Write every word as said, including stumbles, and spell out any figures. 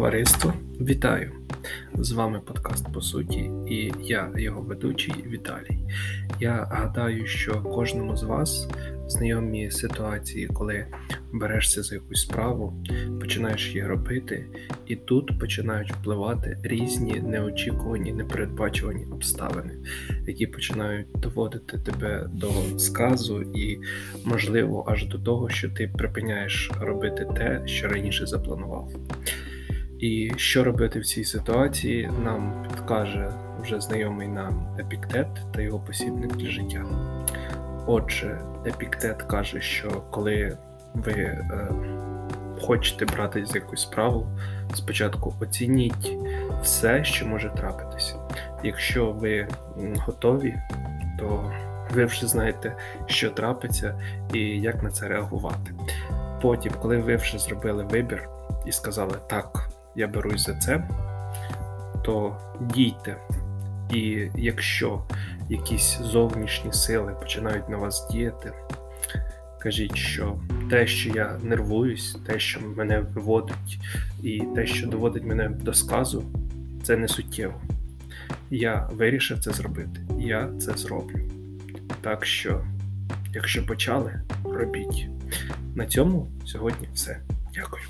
Товариство, вітаю! З вами подкаст «По суті» і я, його ведучий Віталій. Я гадаю, що кожному з вас знайомі ситуації, коли берешся за якусь справу, починаєш її робити, і тут починають впливати різні неочікувані, непередбачувані обставини, які починають доводити тебе до сказу і, можливо, аж до того, що ти припиняєш робити те, що раніше запланував. І що робити в цій ситуації, нам підкаже вже знайомий нам Епіктет та його посібник для життя. Отже, Епіктет каже, що коли ви е, хочете брати за якусь справу, спочатку оцініть все, що може трапитися. Якщо ви готові, то ви вже знаєте, що трапиться і як на це реагувати. Потім, коли ви вже зробили вибір і сказали «так, я берусь за це», то дійте. І якщо якісь зовнішні сили починають на вас діяти, кажіть, що те, що я нервуюсь, те, що мене виводить і те, що доводить мене до сказу, це не суттєво. Я вирішив це зробити, я це зроблю. Так що, якщо почали, робіть. На цьому сьогодні все. Дякую.